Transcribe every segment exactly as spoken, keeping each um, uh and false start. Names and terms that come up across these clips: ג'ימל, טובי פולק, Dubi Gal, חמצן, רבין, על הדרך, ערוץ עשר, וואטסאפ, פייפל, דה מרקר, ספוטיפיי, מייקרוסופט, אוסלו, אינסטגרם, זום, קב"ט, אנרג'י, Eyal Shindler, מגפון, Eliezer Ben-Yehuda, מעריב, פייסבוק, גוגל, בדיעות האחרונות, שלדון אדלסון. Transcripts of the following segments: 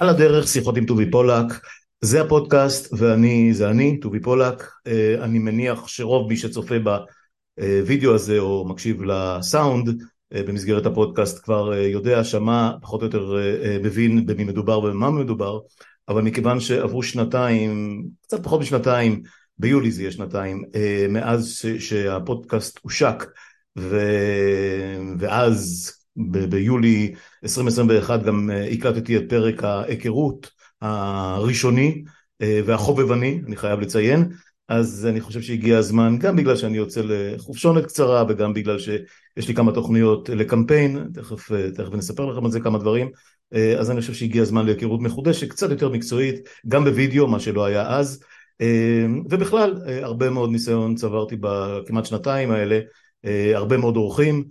על הדרך, שיחות עם טובי פולק, זה הפודקאסט, ואני, זה אני, טובי פולק. אני מניח שרוב מי שצופה בווידאו הזה, או מקשיב לסאונד, במסגרת הפודקאסט כבר יודע, שמע, פחות או יותר מבין במי מדובר ובמה מדובר, אבל מכיוון שעברו שנתיים, קצת פחות משנתיים, ביולי זה יהיה שנתיים, מאז שהפודקאסט הושק, ו... ואז ב- ביולי עשרים עשרים ואחת גם הקלטתי את פרק ההיכרות הראשוני והחובבני, אני חייב לציין, אז אני חושב שהגיע הזמן, גם בגלל שאני יוצא לחופשונת קצרה, וגם בגלל שיש לי כמה תוכניות לקמפיין, תכף, תכף נספר לכם על זה כמה דברים, אז אני חושב שהגיע הזמן להיכרות מחודשת, קצת יותר מקצועית, גם בווידאו, מה שלא היה אז, ובכלל הרבה מאוד ניסיון צברתי בכמעט שנתיים האלה, הרבה מאוד אורחים,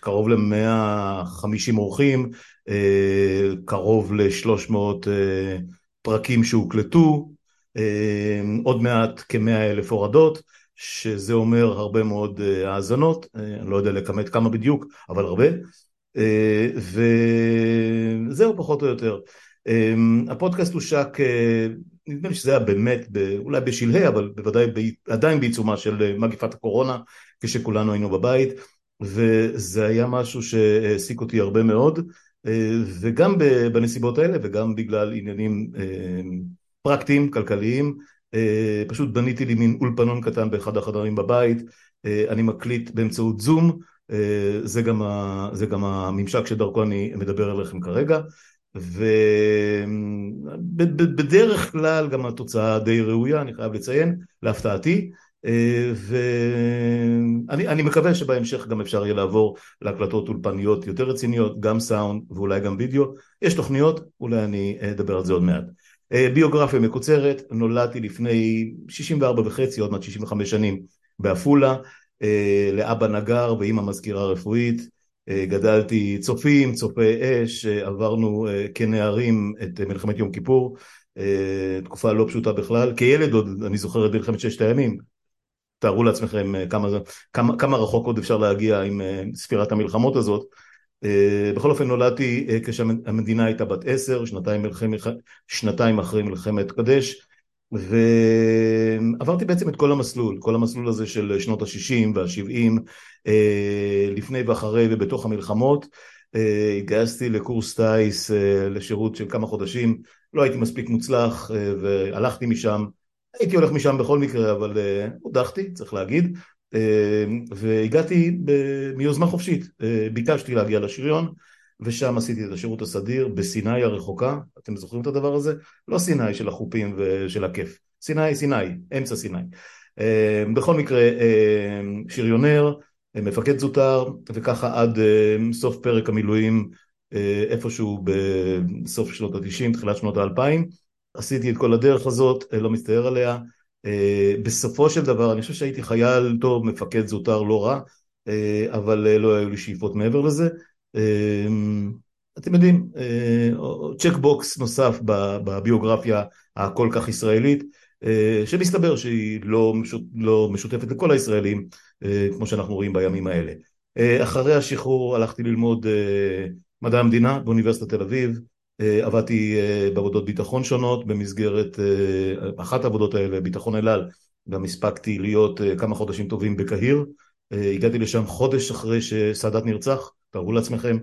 קרוב ל-מאה וחמישים אורחים, קרוב ל-שלוש מאות פרקים שהוקלטו, עוד מעט כ-מאה אלף הורדות, שזה אומר הרבה מאוד האזנות, אני לא יודע לכמת כמה בדיוק, אבל הרבה, וזהו פחות או יותר. הפודקאסט הושק, נדמה לי שזה היה באמת, אולי בשלהי, אבל בוודאי עדיין בעיצומה של מגפת הקורונה, כשכולנו היינו בבית, וזה היה משהו שהעסיק אותי הרבה מאוד, וגם בנסיבות האלה, וגם בגלל עניינים פרקטיים, כלכליים, פשוט בניתי לי מין אולפנון קטן באחד החדרים בבית, אני מקליט באמצעות זום, זה גם, ה, זה גם הממשק שדרכו אני מדבר אליכם כרגע, ובדרך כלל גם התוצאה די ראויה, אני חייב לציין, להפתעתי, ואני אני מקווה שבהמשך גם אפשר יהיה לעבור להקלטות אולפניות יותר רציניות, גם סאונד ואולי גם וידאו, יש תוכניות, אולי אני אדבר על זה עוד מעט. ביוגרפיה מקוצרת, נולדתי לפני שישים וארבע וחצי, עוד מעט שישים וחמש שנים באפולה, לאבא נגר ואמא מזכירה רפואית, גדלתי צופים, צופי אש, עברנו כנערים את מלחמת יום כיפור, תקופה לא פשוטה בכלל, כילד עוד אני זוכר את מלחמת ששת הימים, תארו לעצמכם כמה, כמה, כמה רחוק עוד אפשר להגיע עם ספירת המלחמות הזאת, בכל אופן נולדתי כשהמדינה הייתה בת עשר, שנתיים, שנתיים אחרי מלחמת קדש, ועברתי בעצם את כל המסלול, כל המסלול הזה של שנות ה-שישים וה-שבעים, לפני ואחרי ובתוך המלחמות, הגייסתי לקורס טייס לשירות של כמה חודשים, לא הייתי מספיק מוצלח והלכתי משם, הייתי הולך משם בכל מקרה, אבל הודחתי, צריך להגיד, והגעתי מיוזמה חופשית, ביקשתי להגיע לשריון, ושם עשיתי את השירות הסדיר בסיני הרחוקה, אתם זוכרים את הדבר הזה? לא סיני של החופים ושל הכיף, סיני, סיני, אמצע סיני. בכל מקרה, שריונר, מפקד זוטר, וככה עד סוף פרק המילואים, איפשהו בסוף שנות ה-תשעים, תחילת שנות ה-אלפיים, עשיתי את כל הדרך הזאת, לא מסתער עליה, בסופו של דבר, אני חושב שהייתי חייל טוב, מפקד זוטר לא רע, אבל לא היו לי שאיפות מעבר לזה, אתם יודעים, צ'ק בוקס נוסף בביוגרפיה הכל כך ישראלית, שמסתבר שהיא לא משותפת לכל הישראלים, כמו שאנחנו רואים בימים האלה. אחרי השחרור הלכתי ללמוד מדע המדינה באוניברסיטת תל אביב, עבדתי בעבודות ביטחון שונות, במסגרת אחת העבודות האלה, ביטחון אל-על, גם הספקתי להיות כמה חודשים טובים בקהיר, הגעתי לשם חודש אחרי שסעדת נרצח, תארו לעצמכם,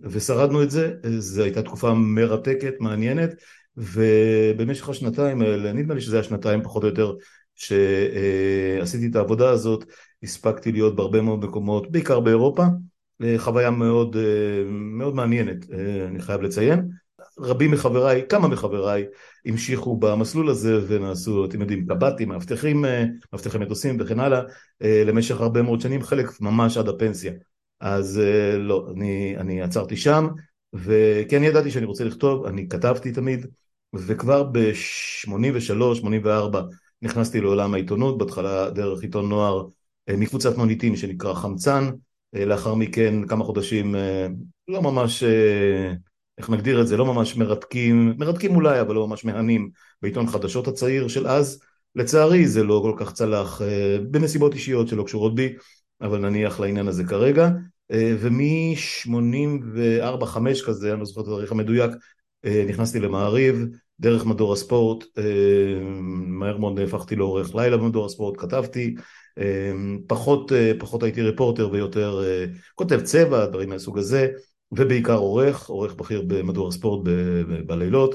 ושרדנו את זה, זו הייתה תקופה מרתקת, מעניינת, ובמשך השנתיים האלה, נדמה לי שזה היה שנתיים פחות או יותר, שעשיתי את העבודה הזאת, הספקתי להיות בהרבה מאוד מקומות, בעיקר באירופה, חוויה מאוד, מאוד מעניינת, אני חייב לציין, רבים מחבריי, כמה מחבריי, המשיכו במסלול הזה ונעשו, אתם יודעים, קב"טים, מאבטחים, מאבטחי מטוסים וכן הלאה, למשך הרבה מאוד שנים, חלק ממש עד הפנסיה. אז לא, אני, אני עצרתי שם, וכי אני ידעתי שאני רוצה לכתוב, אני כתבתי תמיד, וכבר ב-שמונים ושלוש שמונים וארבע נכנסתי לעולם העיתונות, בהתחלה דרך עיתון נוער מקבוצת מוניטין שנקרא חמצן, לאחר מכן כמה חודשים לא ממש... איך נגדיר את זה, לא ממש מרתקים, מרתקים אולי, אבל לא ממש מהנים, בעיתון חדשות הצעיר של אז, לצערי זה לא כל כך צלח, בנסיבות אישיות שלא קשורות בי, אבל נניח לעניין הזה כרגע, ומ-שמונים וארבע חמש כזה, אני לא זוכר את התאריך המדויק, נכנסתי למעריב, דרך מדור הספורט, מהר מאוד הפכתי לאורך לילה במדור הספורט, כתבתי, פחות, פחות הייתי ריפורטר ויותר כותב צבע, דברים מהסוג הזה, ובעיקר עורך, עורך בכיר במדור הספורט בלילות.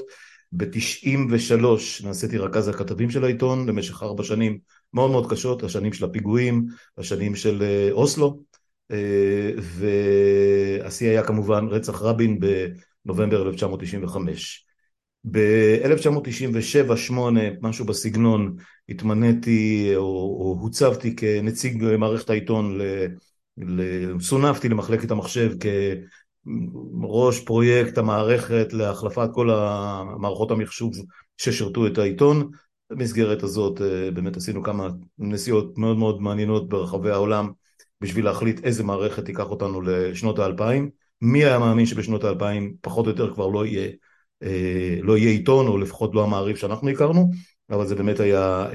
ב-תשעים ושלוש נעשיתי רכז הכתבים של העיתון, למשך ארבע שנים מאוד מאוד קשות, השנים של הפיגועים, השנים של אוסלו, והשיא היה כמובן רצח רבין בנובמבר אלף תשע מאות תשעים וחמש. ב-אלף תשע מאות תשעים ושבע שמונה, משהו בסגנון, התמניתי או, או הוצבתי כנציג מערכת העיתון, סונפתי למחלקת המחשב כראש פרויקט המערכת להחלפת כל המערכות המחשוב ששרתו את העיתון. במסגרת הזאת באמת עשינו כמה נסיעות מאוד מאוד מעניינות ברחבי העולם, בשביל להחליט איזה מערכת תיקח אותנו לשנות האלפיים. מי היה מאמין שבשנות האלפיים פחות או יותר כבר לא יהיה, לא יהיה עיתון, או לפחות לא המעריב שאנחנו הכרנו, אבל זה באמת היה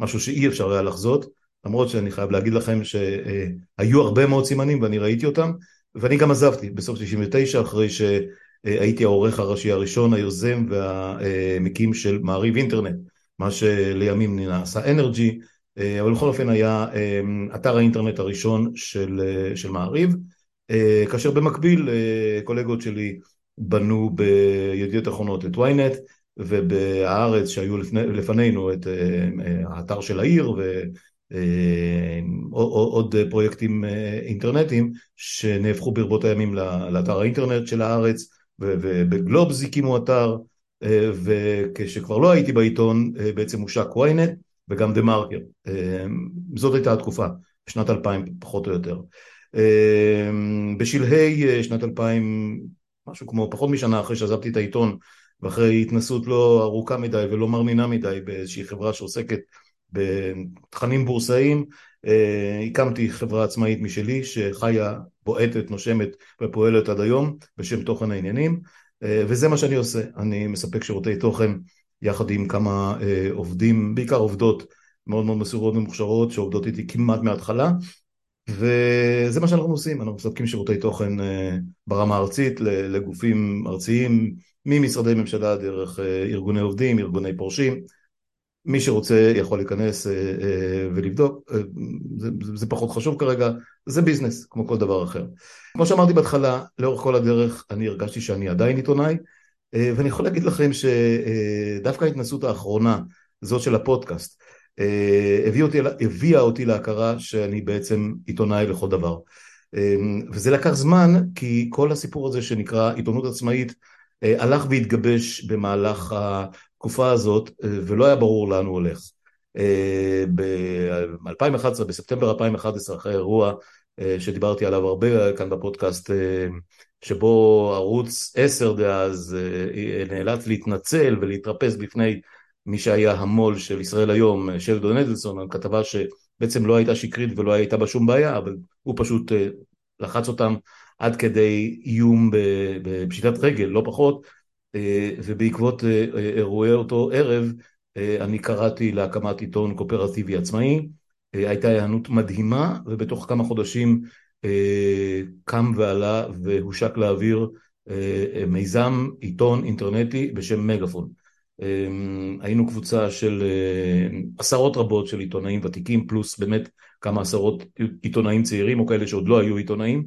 משהו שאי אפשר היה לחזות, למרות שאני חייב להגיד לכם שהיו הרבה מאוד סימנים ואני ראיתי אותם, ואני גם עזבתי בסוף תשעים ותשע אחרי שהייתי העורך הראשי הראשון, היוזם והמקים של מעריב אינטרנט, מה שלימים נעשה אנרג'י, אבל בכל אופן היה אתר האינטרנט הראשון של, של מעריב, כאשר במקביל קולגות שלי בנו בידיעות האחרונות את וויינט, ובארץ שהיו לפני, לפנינו את האתר של העיר, ועוד פרויקטים אינטרנטיים שנהפכו ברבות הימים לאתר האינטרנט של הארץ, ובגלובס הקימו אתר, וכשכבר לא הייתי בעיתון בעצם הושק וויינט, וגם דה מרקר. זאת הייתה התקופה, בשנת אלפיים פחות או יותר. בשלהי שנת אלפיים, משהו כמו פחות משנה אחרי שעזבתי את העיתון, ואחרי התנסות לא ארוכה מדי ולא מרנינה מדי באיזושהי חברה שעוסקת בתכנים בורסאיים, הקמתי חברה עצמאית משלי שחיה, בועטת, נושמת ופועלת עד היום בשם תוכן העניינים, וזה מה שאני עושה. אני מספק שירותי תוכן יחד עם כמה עובדים, בעיקר עובדות מאוד מאוד מסורות ומוכשרות, שעובדות איתי כמעט מההתחלה, וזה מה שאנחנו עושים, אנחנו מספקים שירותי תוכן ברמה ארצית, לגופים ארציים, ממשרדי ממשלה דרך ארגוני עובדים, ארגוני פורשים, מי שרוצה יכול להיכנס ולבדוק, זה, זה פחות חשוב כרגע, זה ביזנס, כמו כל דבר אחר. כמו שאמרתי בהתחלה, לאורך כל הדרך אני הרגשתי שאני עדיין עיתונאי, ואני יכול להגיד לכם שדווקא ההתנסות האחרונה, זאת של הפודקאסט, הביאה אותי, הביאה אותי להכרה שאני בעצם עיתונאי לכל דבר. וזה לקח זמן, כי כל הסיפור הזה שנקרא עיתונות עצמאית, הלך והתגבש במהלך התקופה הזאת, ולא היה ברור לאן הוא הולך. ב-אלפיים ואחת עשרה, בספטמבר אלפיים ואחת עשרה, אחרי אירוע שדיברתי עליו הרבה כאן בפודקאסט, שבו ערוץ עשר דאז נאלץ להתנצל ולהתרפס בפני מי שהיה המול של ישראל היום, שלדון אדלסון, הכתבה שבעצם לא הייתה שקרית ולא הייתה בה שום בעיה, אבל הוא פשוט לחץ אותם עד כדי איום בפשיטת רגל, לא פחות, ובעקבות אירועי אותו ערב, אני קראתי להקמת עיתון קואופרטיבי עצמאי, הייתה היענות מדהימה, ובתוך כמה חודשים קם ועלה והושק לאוויר מיזם עיתון אינטרנטי בשם מגפון. היינו קבוצה של עשרות רבות של עיתונאים ותיקים, פלוס באמת כמה עשרות עיתונאים צעירים, או כאלה שעוד לא היו עיתונאים,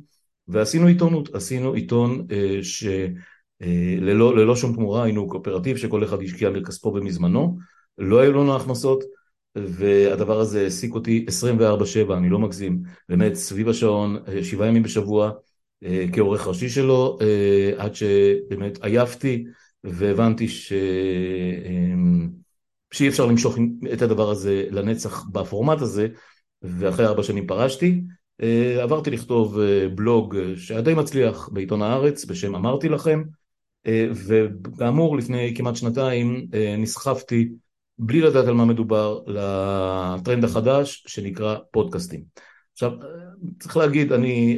ועשינו עיתונות, עשינו עיתון שללא ללא שום תמורה, היינו קואופרטיב שכל אחד השקיע מכספו ומזמנו, לא היו לנו הכנסות, והדבר הזה העסיק אותי עשרים וארבע שבע, אני לא מגזים, באמת סביב השעון, שבעה ימים בשבוע, כעורך ראשי שלו, עד שבאמת עייפתי, והבנתי ש... שאי אפשר למשוך את הדבר הזה לנצח בפורמט הזה, ואחרי ארבע שנים פרשתי, עברתי לכתוב בלוג שעדיין מצליח בעיתון הארץ, בשם אמרתי לכם, וכאמור לפני כמעט שנתיים נסחפתי, בלי לדעת על מה מדובר, לטרנד החדש שנקרא פודקאסטים. עכשיו, צריך להגיד, אני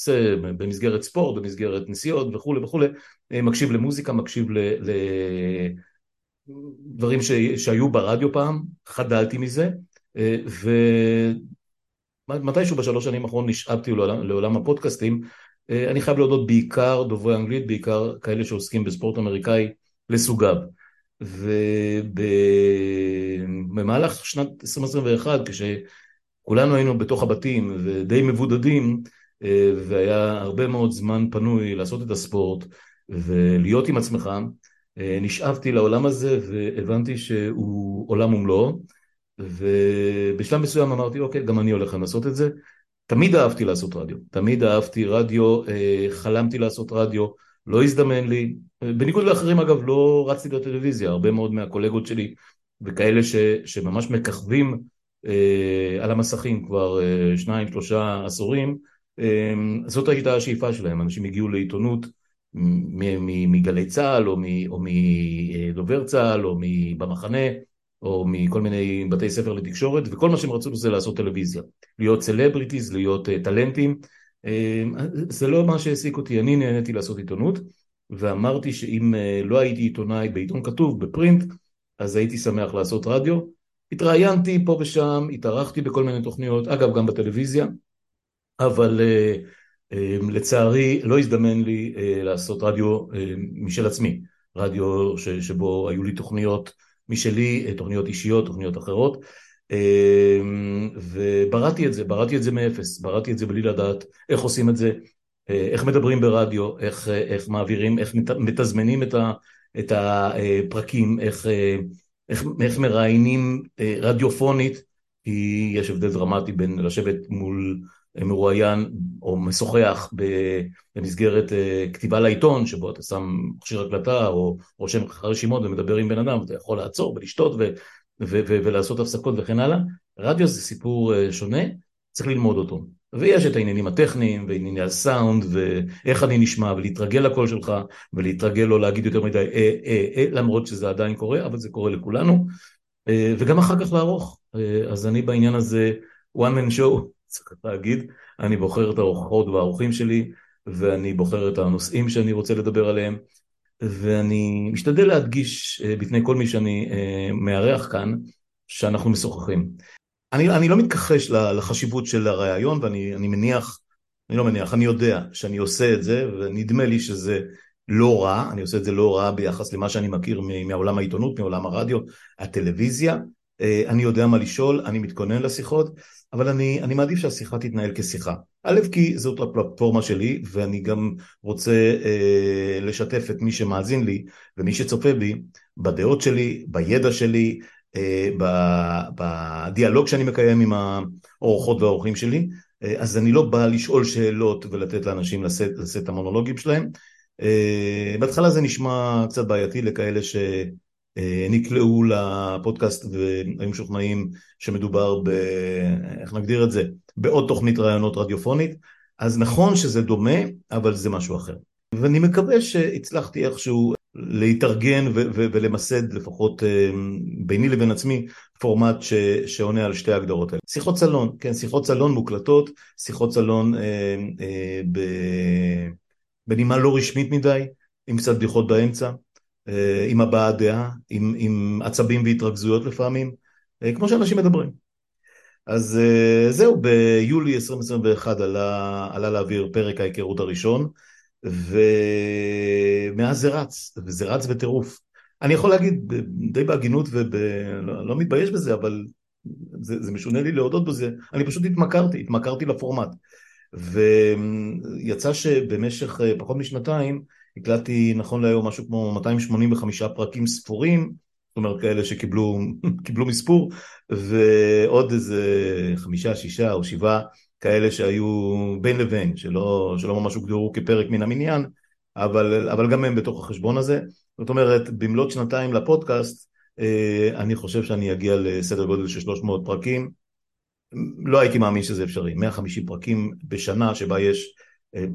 עושה במסגרת ספורט, במסגרת נסיעות וכו' וכו', מקשיב למוזיקה, מקשיב לדברים שהיו ברדיו פעם, חדלתי מזה, ומתישהו בשלוש שנים האחרון נשאבתי לעולם הפודקאסטים, אני חייב להודות בעיקר דוברי אנגלית, בעיקר כאלה שעוסקים בספורט אמריקאי לסוגיו. ובמהלך שנת עשרים ואחת, כשכולנו היינו בתוך הבתים ודי מבודדים, והיה הרבה מאוד זמן פנוי לעשות את הספורט ולהיות עם עצמך, נשאבתי לעולם הזה והבנתי שהוא עולם ומלואו, ובשלב מסוים אמרתי, אוקיי, גם אני הולך לעשות את זה. תמיד אהבתי לעשות רדיו, תמיד אהבתי רדיו, חלמתי לעשות רדיו, לא הזדמן לי, בניגוד לאחרים אגב לא רצתי לטלוויזיה, הרבה מאוד מהקולגות שלי וכאלה ש, שממש מככבים אה, על המסכים כבר אה, שניים, שלושה עשורים, אה, זאת הייתה השאיפה שלהם, אנשים הגיעו לעיתונות מגלי צהל או, או מדובר צהל או במחנה, או מכל מיני בתי ספר לתקשורת, וכל מה שהם רצו זה לעשות טלוויזיה, להיות סלבריטיז, להיות uh, טלנטים, uh, זה לא מה שהעסיק אותי, אני נהניתי לעשות עיתונות, ואמרתי שאם uh, לא הייתי עיתונאי בעיתון כתוב, בפרינט, אז הייתי שמח לעשות רדיו, התראיינתי פה ושם, התארחתי בכל מיני תוכניות, אגב גם בטלוויזיה, אבל uh, um, לצערי לא הזדמן לי uh, לעשות רדיו uh, משל עצמי, רדיו ש- שבו היו לי תוכניות, משלי, תוכניות אישיות, תוכניות אחרות, ובראתי את זה, בראתי את זה מאפס, בראתי את זה בלי לדעת איך עושים את זה, איך מדברים ברדיו, איך, איך מעבירים, איך מתזמנים את, ה, את הפרקים, איך, איך, איך מראיינים רדיופונית, כי יש הבדל דרמטי בין לשבת מול מרואיין או משוחח במסגרת כתיבה לעיתון, שבו אתה שם מכשיר הקלטה או רושם רשימות ומדבר עם בן אדם, אתה יכול לעצור ולשתות ו- ו- ו- ולעשות הפסקות וכן הלאה. רדיו זה סיפור שונה, צריך ללמוד אותו. ויש את העניינים הטכניים וענייני הסאונד ואיך אני נשמע ולהתרגל לקול שלך ולהתרגל לא להגיד יותר מדי אה, אה, אה, למרות שזה עדיין קורה, אבל זה קורה לכולנו. וגם אחר כך לערוך. אז אני בעניין הזה one man show. צריך להגיד, אני בוחר את האורחות והאורחים שלי, ואני בוחר את הנושאים שאני רוצה לדבר עליהם, ואני משתדל להדגיש בפני כל מי שאני מארח כאן, שאנחנו משוחחים. אני, אני לא מתכחש לחשיבות של הרעיון, ואני אני מניח, אני לא מניח, אני יודע שאני עושה את זה, ונדמה לי שזה לא רע, אני עושה את זה לא רע ביחס למה שאני מכיר מעולם העיתונות, מעולם הרדיו, הטלוויזיה, אני יודע מה לשאול, אני מתכונן לשיחות, אבל אני, אני מעדיף שהשיחה תתנהל כשיחה. א', כי זאת הפלטפורמה שלי, ואני גם רוצה אה, לשתף את מי שמאזין לי, ומי שצופה בי, בדעות שלי, בידע שלי, אה, בדיאלוג שאני מקיים עם האורחות והאורחים שלי, אה, אז אני לא בא לשאול שאלות ולתת לאנשים לשאת, לשאת המונולוגים שלהם. אה, בהתחלה זה נשמע קצת בעייתי לכאלה ש... נקלעו לפודקאסט והיו משוכנעים שמדובר ב... איך נגדיר את זה? בעוד תוכנית רעיונות רדיופונית, אז נכון שזה דומה, אבל זה משהו אחר. ואני מקווה שהצלחתי איכשהו להתארגן ו- ו- ולמסד לפחות ביני לבין עצמי פורמט ש- שעונה על שתי ההגדרות האלה. שיחות סלון, כן, שיחות סלון מוקלטות, שיחות סלון אה, אה, ב- בנימה לא רשמית מדי, עם קצת בדיחות באמצע. עם הבעת דעה, עם, עם עצבים והתרכזויות לפעמים, כמו שאנשים מדברים. אז זהו, ביולי עשרים ואחת עלה, עלה להעביר פרק ההיכרות הראשון, ומאז זה רץ, וזה רץ וטירוף. אני יכול להגיד די בהגינות, ולא לא מתבייש בזה, אבל זה, זה משונה לי להודות בזה, אני פשוט התמכרתי, התמכרתי לפורמט. ויצא שבמשך פחות משנתיים, הקלטתי נכון להיום משהו כמו מאתיים שמונים וחמישה פרקים ספורים, זאת אומרת כאלה שקיבלו קיבלו מספור, ועוד איזה חמישה, שישה או שבעה כאלה שהיו בין לבין, שלא, שלא ממש הוגדרו כפרק מן המניין, אבל, אבל גם הם בתוך החשבון הזה. זאת אומרת, במלות שנתיים לפודקאסט, אני חושב שאני אגיע לסדר גודל של שלוש מאות פרקים, לא הייתי מאמין שזה אפשרי, מאה וחמישים פרקים בשנה שבה יש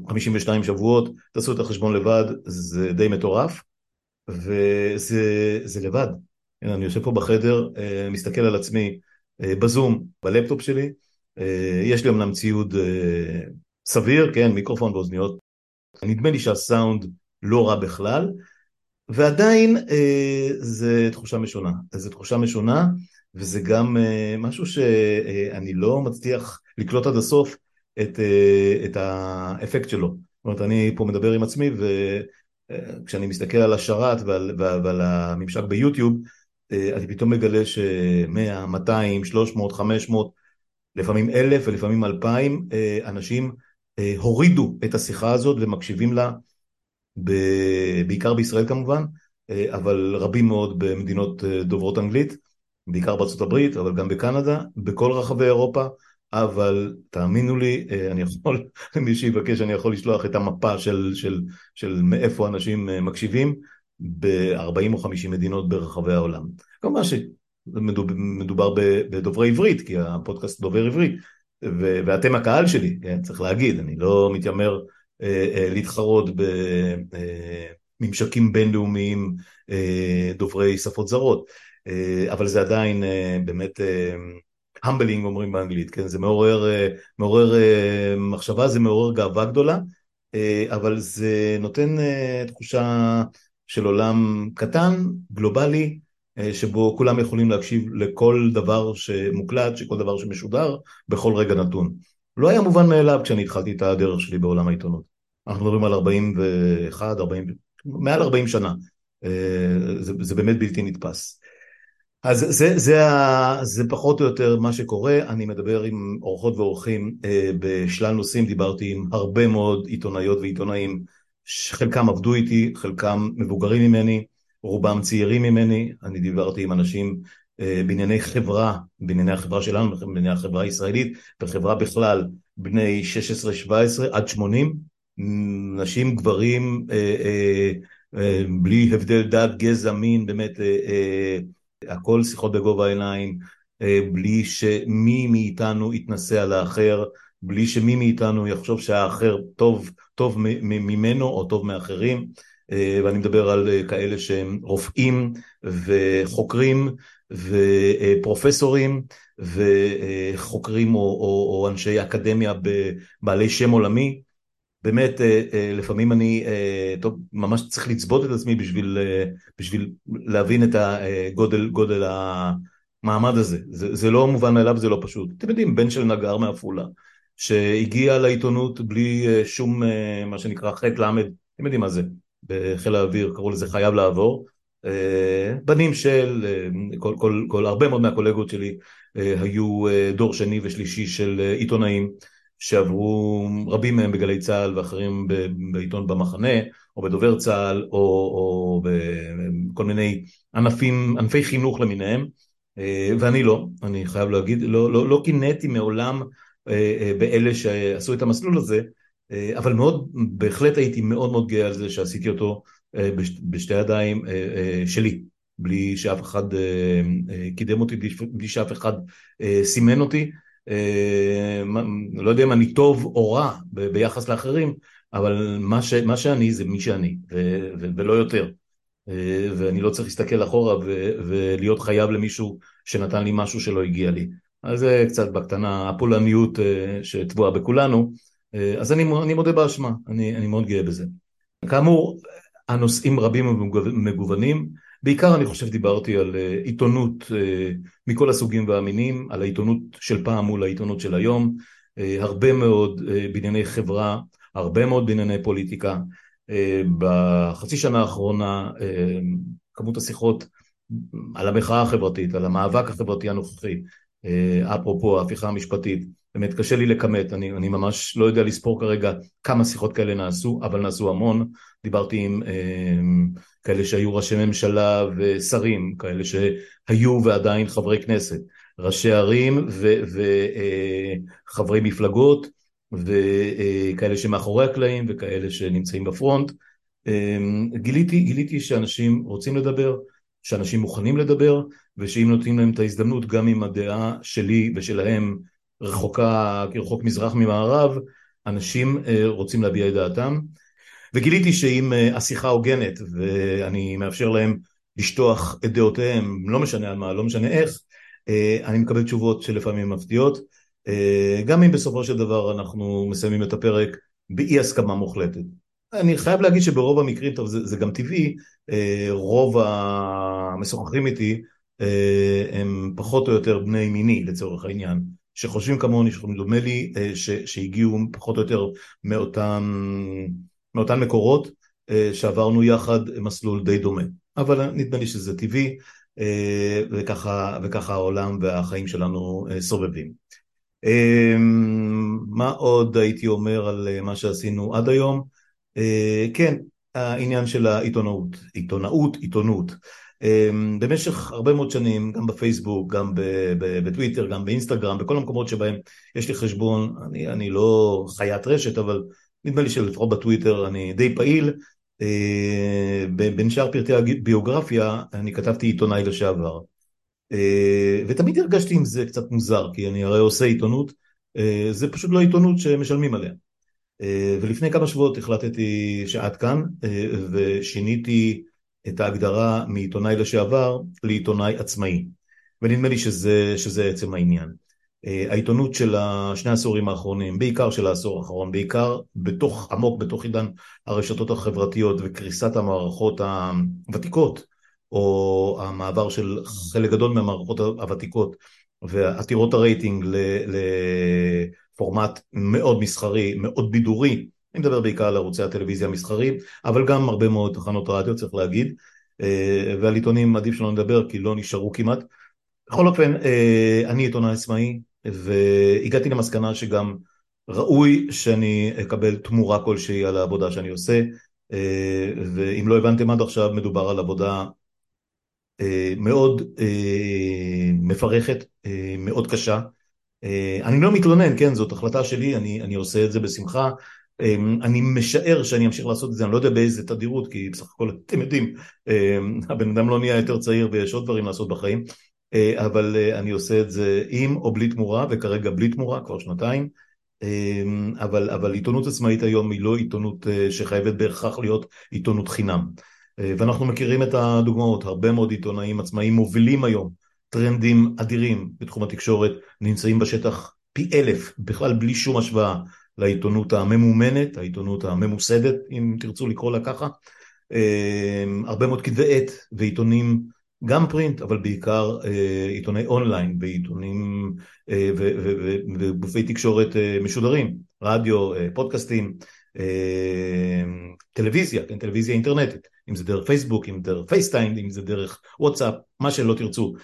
חמישים ושניים שבועות, תעשו את החשבון לבד, זה די מטורף, וזה זה לבד. אני יושב פה בחדר, מסתכל על עצמי בזום, בלפטופ שלי, יש לי אמנם ציוד סביר, כן, מיקרופון ואוזניות, נדמה לי שהסאונד לא רע בכלל, ועדיין זה תחושה משונה, זה תחושה משונה, וזה גם משהו שאני לא מצליח לקלוט עד הסוף, את, את האפקט שלו. אומרת, אני פה מדבר עם עצמי, וכשאני מסתכל על השרת ועל, ועל, ועל הממשק ביוטיוב, אני פתאום מגלה ש-מאה, מאתיים, שלוש מאות, חמש מאות, לפעמים אלף ולפעמים אלפיים אנשים הורידו את השיחה הזאת ומקשיבים לה, בעיקר בישראל כמובן, אבל רבים מאוד במדינות דוברות אנגלית, בעיקר בארצות הברית, אבל גם בקנדה, בכל רחבי אירופה, אבל תאמינו לי, אני יכול, מי שיבקש, אני יכול לשלוח את המפה של, של, של מאיפה אנשים מקשיבים, ב-ארבעים או חמישים מדינות ברחבי העולם. כמובן שמדובר בדוברי עברית, כי הפודקאסט דובר עברית, ואתם הקהל שלי, צריך להגיד, אני לא מתיימר להתחרות בממשקים בינלאומיים דוברי שפות זרות, אבל זה עדיין באמת המבלינג אומרים באנגלית, כן? זה מעורר, מעורר מחשבה, זה מעורר גאווה גדולה, אבל זה נותן תחושה של עולם קטן, גלובלי, שבו כולם יכולים להקשיב לכל דבר שמוקלט, שכל דבר שמשודר, בכל רגע נתון. לא היה מובן מאליו כשאני התחלתי את הדרך שלי בעולם העיתונות. אנחנו מדברים על ארבעים ואחת, ארבעים, מעל ארבעים שנה. זה, זה באמת בלתי נתפס. אז זה, זה, זה פחות או יותר מה שקורה. אני מדבר עם אורחות ואורחים בשלל נושאים, דיברתי עם הרבה מאוד עיתונאיות ועיתונאים, חלקם עבדו איתי, חלקם מבוגרים ממני, רובם צעירים ממני. אני דיברתי עם אנשים בענייני חברה, בענייני החברה שלנו, בענייני החברה הישראלית, בחברה בכלל, בני שש עשרה שבע עשרה עד שמונים, נשים, גברים, בלי הבדל דת, גזע, מין, באמת, הכל שיחות בגובה העיניים, בלי שמי מאיתנו יתנסה על האחר, בלי שמי מאיתנו יחשוב שהאחר טוב, טוב ממנו או טוב מאחרים, ואני מדבר על כאלה שהם רופאים וחוקרים ופרופסורים וחוקרים או, או, או אנשי אקדמיה בעלי שם עולמי. באמת לפעמים אני טוב, ממש צריך לצבות את עצמי בשביל, בשביל להבין את הגודל, גודל המעמד הזה. זה, זה לא מובן מאליו, זה לא פשוט. אתם יודעים, בן של נגר מאפולה, שהגיע לעיתונות בלי שום מה שנקרא חטא למד, אתם יודעים מה זה, בחיל האוויר קראו לזה חייב לעבור, בנים של, כל, כל, כל הרבה מאוד מהקולגות שלי היו דור שני ושלישי של עיתונאים, שעברו רבים מהם בגלי צהל ואחרים בעיתון במחנה, או בדובר צהל, או, או בכל מיני ענפים, ענפי חינוך למיניהם, ואני לא, אני חייב להגיד, לא, לא, לא קינאתי מעולם באלה שעשו את המסלול הזה, אבל מאוד, בהחלט הייתי מאוד מאוד גאה על זה שעשיתי אותו בשתי ידיים שלי, בלי שאף אחד קידם אותי, בלי שאף אחד סימן אותי, לא יודע אם אני טוב או רע ביחס לאחרים, אבל מה ש, מה שאני זה מי שאני, ו, ולא יותר, ואני לא צריך להסתכל אחורה ו, ולהיות חייב למישהו שנתן לי משהו שלא הגיע לי. אז זה קצת בקטנה, הפולניות שטבועה בכולנו, אז אני, אני מודה באשמה, אני, אני מאוד גאה בזה. כאמור, הנושאים רבים ומגוונים, בעיקר אני חושב דיברתי על עיתונות מכל הסוגים והמינים, על העיתונות של פעם מול העיתונות של היום, הרבה מאוד בענייני חברה, הרבה מאוד בענייני פוליטיקה. בחצי שנה האחרונה, כמות השיחות על המחאה החברתית, על המאבק החברתי הנוכחי, אפרופו ההפיכה המשפטית, באמת קשה לי לקמת, אני, אני ממש לא יודע לספור כרגע כמה שיחות כאלה נעשו, אבל נעשו המון. דיברתי עם אה, כאלה שהיו ראשי ממשלה ושרים, כאלה שהיו ועדיין חברי כנסת, ראשי ערים וחברי אה, מפלגות, וכאלה שמאחורי הקלעים וכאלה שנמצאים בפרונט. אה, גיליתי, גיליתי שאנשים רוצים לדבר, שאנשים מוכנים לדבר, ושאם נותנים להם את ההזדמנות, גם עם הדעה שלי ושלהם, רחוקה, כרחוק מזרח ממערב, אנשים רוצים להביע את דעתם, וגיליתי שאם השיחה הוגנת, ואני מאפשר להם לשטוח את דעותיהם, לא משנה על מה, לא משנה איך, אני מקבל תשובות שלפעמים מפתיעות, גם אם בסופו של דבר אנחנו מסיימים את הפרק באי הסכמה מוחלטת. אני חייב להגיד שברוב המקרים, טוב, זה, זה גם טבעי, רוב המשוחחים איתי הם פחות או יותר בני מיני לצורך העניין, שחושבים כמוני, שדומה לי, ש, שהגיעו פחות או יותר מאותם, מאותם מקורות, שעברנו יחד מסלול די דומה. אבל נדמה לי שזה טבעי, וככה, וככה העולם והחיים שלנו סובבים. מה עוד הייתי אומר על מה שעשינו עד היום? כן, העניין של העיתונאות, עיתונאות, עיתונות. במשך הרבה מאוד שנים, גם בפייסבוק, גם בטוויטר, גם באינסטגרם, בכל המקומות שבהם יש לי חשבון, אני, אני לא חיית רשת, אבל נדמה לי שלפחות בטוויטר אני די פעיל, בין שאר פרטי הביוגרפיה אני כתבתי עיתונאי לשעבר, ותמיד הרגשתי עם זה קצת מוזר, כי אני הרי עושה עיתונות, זה פשוט לא עיתונות שמשלמים עליה. ולפני כמה שבועות החלטתי שעד כאן, ושיניתי את ההגדרה מעיתונאי לשעבר לעיתונאי עצמאי, ונדמה לי שזה, שזה עצם העניין. העיתונות של שני העשורים האחרונים, בעיקר של העשור האחרון, בעיקר בתוך עמוק, בתוך עידן הרשתות החברתיות וקריסת המערכות הוותיקות, או המעבר של חלק גדול מהמערכות הוותיקות, ועתירות הרייטינג לפורמט מאוד מסחרי, מאוד בידורי, אני מדבר בעיקר על ערוצי הטלוויזיה המסחרים, אבל גם הרבה מאוד תחנות רדיו, צריך להגיד, ועל עיתונים עדיף שלא נדבר, כי לא נשארו כמעט. בכל אופן, אני עיתונאי עצמאי, והגעתי למסקנה שגם ראוי שאני אקבל תמורה כלשהי על העבודה שאני עושה, ואם לא הבנתם עד עכשיו, מדובר על עבודה מאוד מפרכת, מאוד קשה. אני לא מתלונן, כן, זאת החלטה שלי, אני, אני עושה את זה בשמחה, אני משער שאני אמשיך לעשות את זה, אני לא יודע באיזה תדירות, כי בסך הכל אתם יודעים, הבן אדם לא נהיה יותר צעיר ויש עוד דברים לעשות בחיים, אבל אני עושה את זה עם או בלי תמורה, וכרגע בלי תמורה, כבר שנתיים, אבל, אבל עיתונות עצמאית היום היא לא עיתונות שחייבת בהכרח להיות עיתונות חינם, ואנחנו מכירים את הדוגמאות, הרבה מאוד עיתונאים עצמאיים מובילים היום, טרנדים אדירים בתחום התקשורת, נמצאים בשטח פי אלף, בכלל בלי שום השוואה, לעיתונות הממומנת, העיתונות הממוסדת, אם תרצו לקרוא לה ככה, הרבה מאוד כתבי עת ועיתונים גם פרינט, אבל בעיקר עיתוני אונליין, בעיתונים ובגופי תקשורת משודרים, רדיו, פודקאסטים, טלוויזיה, טלוויזיה אינטרנטית, אם זה דרך פייסבוק, אם דרך פייסטיים, אם זה דרך וואטסאפ, מה שלא תרצו,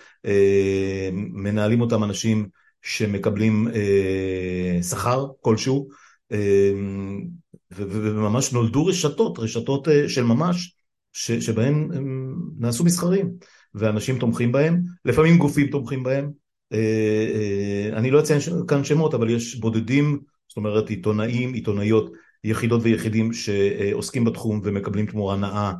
מנהלים אותם אנשים שמקבלים שכר כלשהו, וממש נולדו רשתות, רשתות של ממש, שבהן נעשו מסחרים, ואנשים תומכים בהם, לפעמים גופים תומכים בהם, אני לא אציין כאן שמות, אבל יש בודדים, זאת אומרת עיתונאים, עיתונאיות, יחידות ויחידים שעוסקים בתחום ומקבלים תמורה נאה,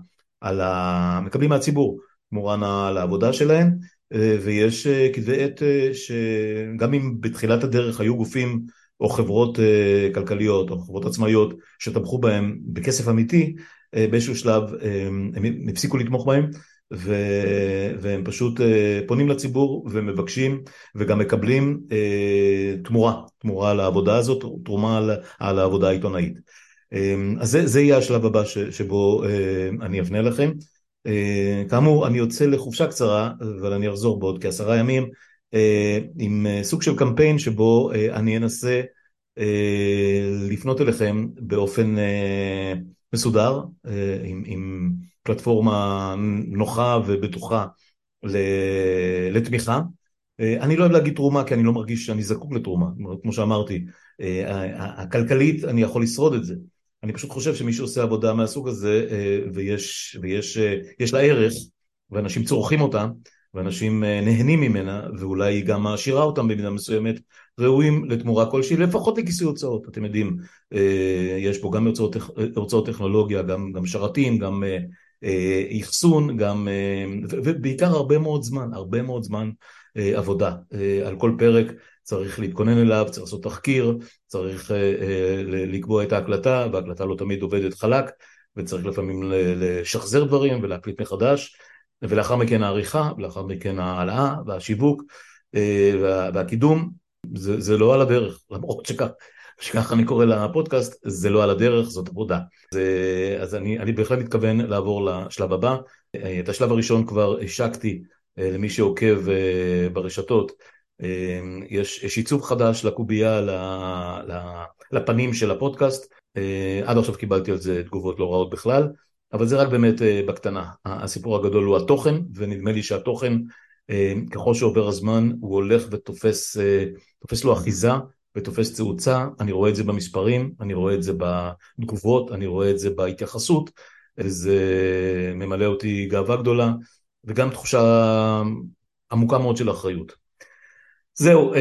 מקבלים מהציבור תמורה נאה על העבודה שלהם, ויש כתבי עת שגם אם בתחילת הדרך היו גופים או חברות כלכליות או חברות עצמאיות שתמכו בהם בכסף אמיתי, באיזשהו שלב הם הפסיקו לתמוך בהם, והם פשוט פונים לציבור ומבקשים וגם מקבלים תמורה, תמורה על העבודה הזאת, תרומה על העבודה העיתונאית. אז זה יהיה השלב הבא שבו אני אפנה לכם. כאמור, אני יוצא לחופשה קצרה, אבל אני אחזור בעוד כעשרה ימים, עם סוג של קמפיין שבו אני אנסה לפנות אליכם באופן מסודר, עם, עם פלטפורמה נוחה ובטוחה לתמיכה. אני לא אוהב להגיד תרומה, כי אני לא מרגיש שאני זקוק לתרומה. כמו שאמרתי, הכלכלית אני יכול לשרוד את זה. אני פשוט חושב שמי שעושה עבודה מהסוג הזה, ויש, ויש, יש לה ערך, ואנשים צורכים אותה, ואנשים נהנים ממנה, ואולי היא גם מעשירה אותם במידה מסוימת, ראויים לתמורה כלשהי, לפחות לכיסוי הוצאות. אתם יודעים, יש פה גם הוצאות, הוצאות טכנולוגיה, גם, גם שרתים, גם יחסון, גם, ובעיקר הרבה מאוד זמן, הרבה מאוד זמן עבודה. על כל פרק צריך להתכונן אליו, צריך לעשות תחקיר, צריך לקבוע את ההקלטה, וההקלטה לא תמיד עובדת חלק, וצריך לפעמים לשחזר דברים ולהקליט מחדש, ולאחר מכן העריכה, ולאחר מכן ההעלאה והשיווק והקידום. זה, זה לא על הדרך, למרות שכך, שכך אני קורא לפודקאסט, זה לא על הדרך, זאת עבודה. זה, אז אני, אני בהחלט מתכוון לעבור לשלב הבא. את השלב הראשון כבר השקתי למי שעוקב ברשתות, יש, יש ייצוג חדש לקובייה, לפנים של הפודקאסט. עד עכשיו קיבלתי על זה תגובות לא רעות בכלל, אבל זה רק באמת בקטנה. הסיפור הגדול הוא התוכן, ונדמה לי שהתוכן, ככל שעובר הזמן, הוא הולך ותופס, תופס לו אחיזה, ותופס תאוצה. אני רואה את זה במספרים, אני רואה את זה בתגובות, אני רואה את זה בהתייחסות. זה ממלא אותי גאווה גדולה, וגם תחושה עמוקה מאוד של אחריות. זהו,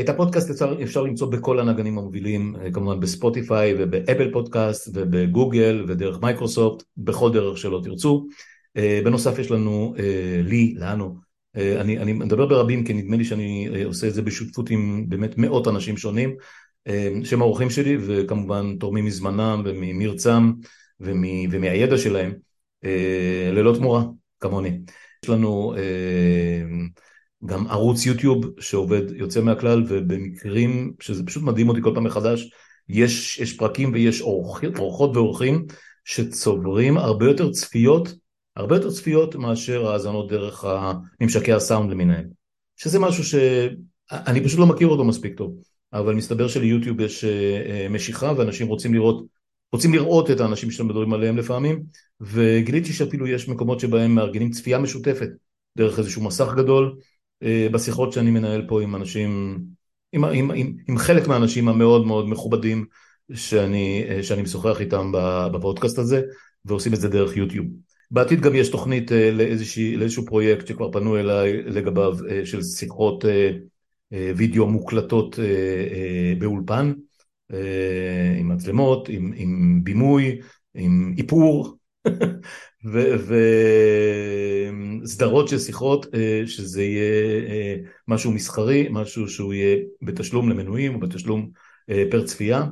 את הפודקאסט אפשר למצוא בכל הנגנים המובילים, כמובן בספוטיפיי ובאפל פודקאסט ובגוגל ודרך מייקרוסופט, בכל דרך שלא תרצו. בנוסף יש לנו, לי, לנו, אני, אני מדבר ברבים, כי נדמה לי שאני עושה את זה בשותפות עם באמת מאות אנשים שונים, שהם האורחים שלי, וכמובן תורמים מזמנם וממרצם ומהידע שלהם, ללא תמורה, כמוני. יש לנו גם ערוץ יוטיוב שעובד, יוצא מהכלל, ובמקרים שזה פשוט מדהים אותי כל פעם מחדש, יש, יש פרקים ויש אורחות ואורחים שצוברים הרבה יותר צפיות, הרבה יותר צפיות מאשר האזנות דרך ממשקי הסאונד למיניהם. שזה משהו שאני פשוט לא מכיר אותו מספיק טוב, אבל מסתבר שליוטיוב יש משיכה, ואנשים רוצים לראות, רוצים לראות את האנשים שאתם מדברים עליהם לפעמים, וגיליתי שאפילו יש מקומות שבהם מארגנים צפייה משותפת, דרך איזשהו מסך גדול, בשיחות שאני מנהל פה עם אנשים, עם, עם, עם, עם חלק מהאנשים המאוד מאוד מכובדים, שאני, שאני משוחח איתם בפודקאסט הזה, ועושים את זה דרך יוטיוב. בעתיד גם יש תוכנית לאיזשהו, לאיזשהו פרויקט שכבר פנו אליי לגביו, של שיחות וידאו מוקלטות באולפן, עם מצלמות, עם, עם בימוי, עם איפור, וסדרות של שיחות, שזה יהיה משהו מסחרי, משהו שהוא יהיה בתשלום למנויים, ובתשלום פר צפייה,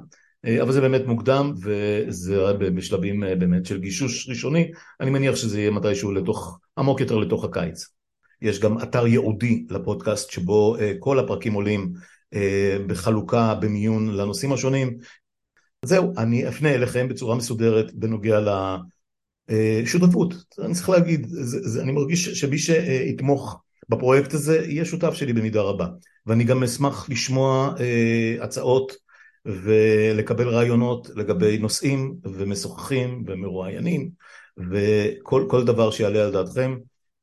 אבל זה באמת מוקדם, וזה בשלבים באמת של גישוש ראשוני. אני מניח שזה יהיה מתישהו לתוך, עמוק יותר לתוך הקיץ. יש גם אתר ייעודי לפודקאסט, שבו כל הפרקים עולים בחלוקה, במיון לנושאים השונים. זהו, אני אפנה אליכם בצורה מסודרת בנוגע ל... שותפות, אני צריך להגיד, זה, זה, אני מרגיש שבי שיתמוך בפרויקט הזה, יהיה שותף שלי במידה רבה, ואני גם אשמח לשמוע אה, הצעות, ולקבל רעיונות לגבי נושאים, ומשוחחים, ומרועיינים, וכל כל דבר שיעלה על דעתכם.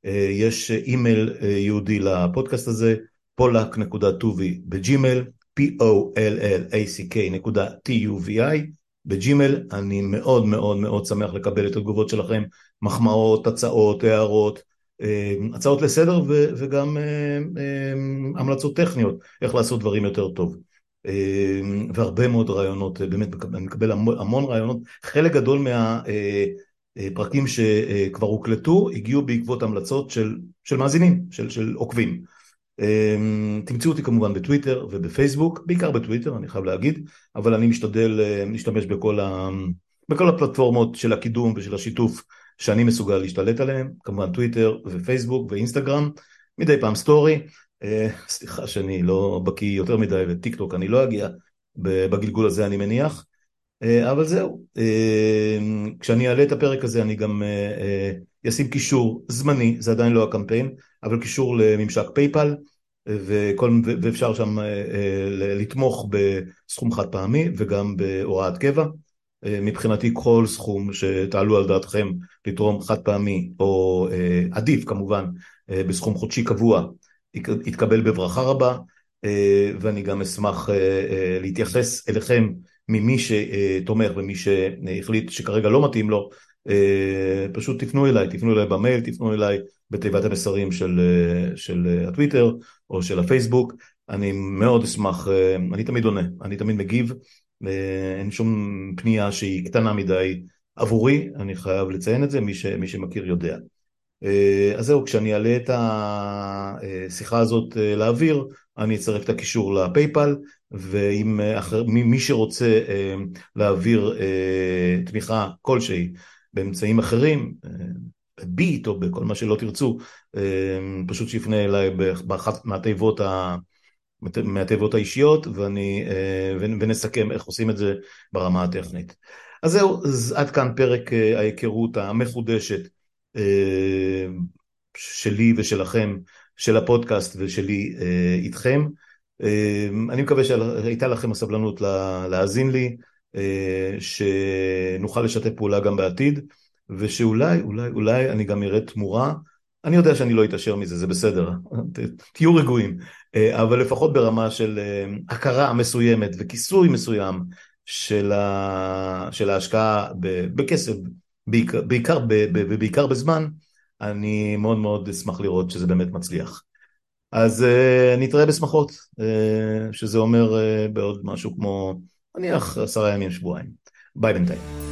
אה, יש אימייל אה, יהודי לפודקאסט הזה, פולק.טובי בג'ימל, פי או אל אל איי סי קיי נקודה טי יו וי איי, בג'ימל. אני מאוד מאוד מאוד שמח לקבל את התגובות שלכם, מחמאות, הצעות, הערות, הצעות לסדר, וגם המלצות טכניות, איך לעשות דברים יותר טוב. והרבה מאוד רעיונות, באמת אני מקבל המון רעיונות, חלק גדול מהפרקים שכבר הוקלטו, הגיעו בעקבות המלצות של, של מאזינים, של, של עוקבים. תמצאו אותי כמובן בטוויטר ובפייסבוק, בעיקר בטוויטר אני חייב להגיד, אבל אני משתדל להשתמש בכל, ה... בכל הפלטפורמות של הקידום ושל השיתוף שאני מסוגל להשתלט עליהם, כמובן טוויטר ופייסבוק ואינסטגרם, מדי פעם סטורי, סליחה שאני לא בקיא יותר מדי, וטיק טוק אני לא אגיע בגלגול הזה אני מניח, אבל זהו, כשאני אעלה את הפרק הזה אני גם ישים קישור זמני, זה עדיין לא הקמפיין, אבל קישור לממשק פייפל, וכל, ואפשר שם לתמוך בסכום חד פעמי, וגם בהוראת קבע. מבחינתי כל סכום שתעלו על דעתכם לתרום חד פעמי, או עדיף כמובן, בסכום חודשי קבוע, יתקבל בברכה רבה, ואני גם אשמח להתייחס אליכם ממי שתומך ומי שהחליט שכרגע לא מתאים לו, פשוט תפנו אליי, תפנו אליי במייל, תפנו אליי בתיבת המסרים של, של הטוויטר או של הפייסבוק. אני מאוד אשמח, אני תמיד עונה, אני תמיד מגיב, אין שום פנייה שהיא קטנה מדי עבורי, אני חייב לציין את זה, מי, ש, מי שמכיר יודע. אז זהו, כשאני אעלה את השיחה הזאת לאוויר, אני אצרף את הקישור לפייפל, ואם אחר, מי שרוצה להעביר תמיכה כלשהי, באמצעים אחרים, בביט או בכל מה שלא תרצו, פשוט שיפנה אליי באחת מהתיבות, ה... מהתיבות האישיות, ואני, ונסכם איך עושים את זה ברמה הטכנית. אז זהו, אז עד כאן פרק ההיכרות המחודשת שלי ושלכם של הפודקאסט ושלי איתכם. אני מקווה שהייתה לכם הסבלנות להאזין לי, שנוכל לשתף פעולה גם בעתיד, ושאולי, אולי, אולי אני גם אראה תמורה. אני יודע שאני לא אתאשר מזה, זה בסדר, תהיו רגועים, אבל לפחות ברמה של הכרה מסוימת וכיסוי מסוים של ההשקעה בכסף, בעיקר, בעיקר בזמן, אני מאוד מאוד אשמח לראות שזה באמת מצליח. אז נתראה בשמחות, שזה אומר בעוד משהו כמו, נניח, עשרה ימים שבועיים. ביי בינתיים.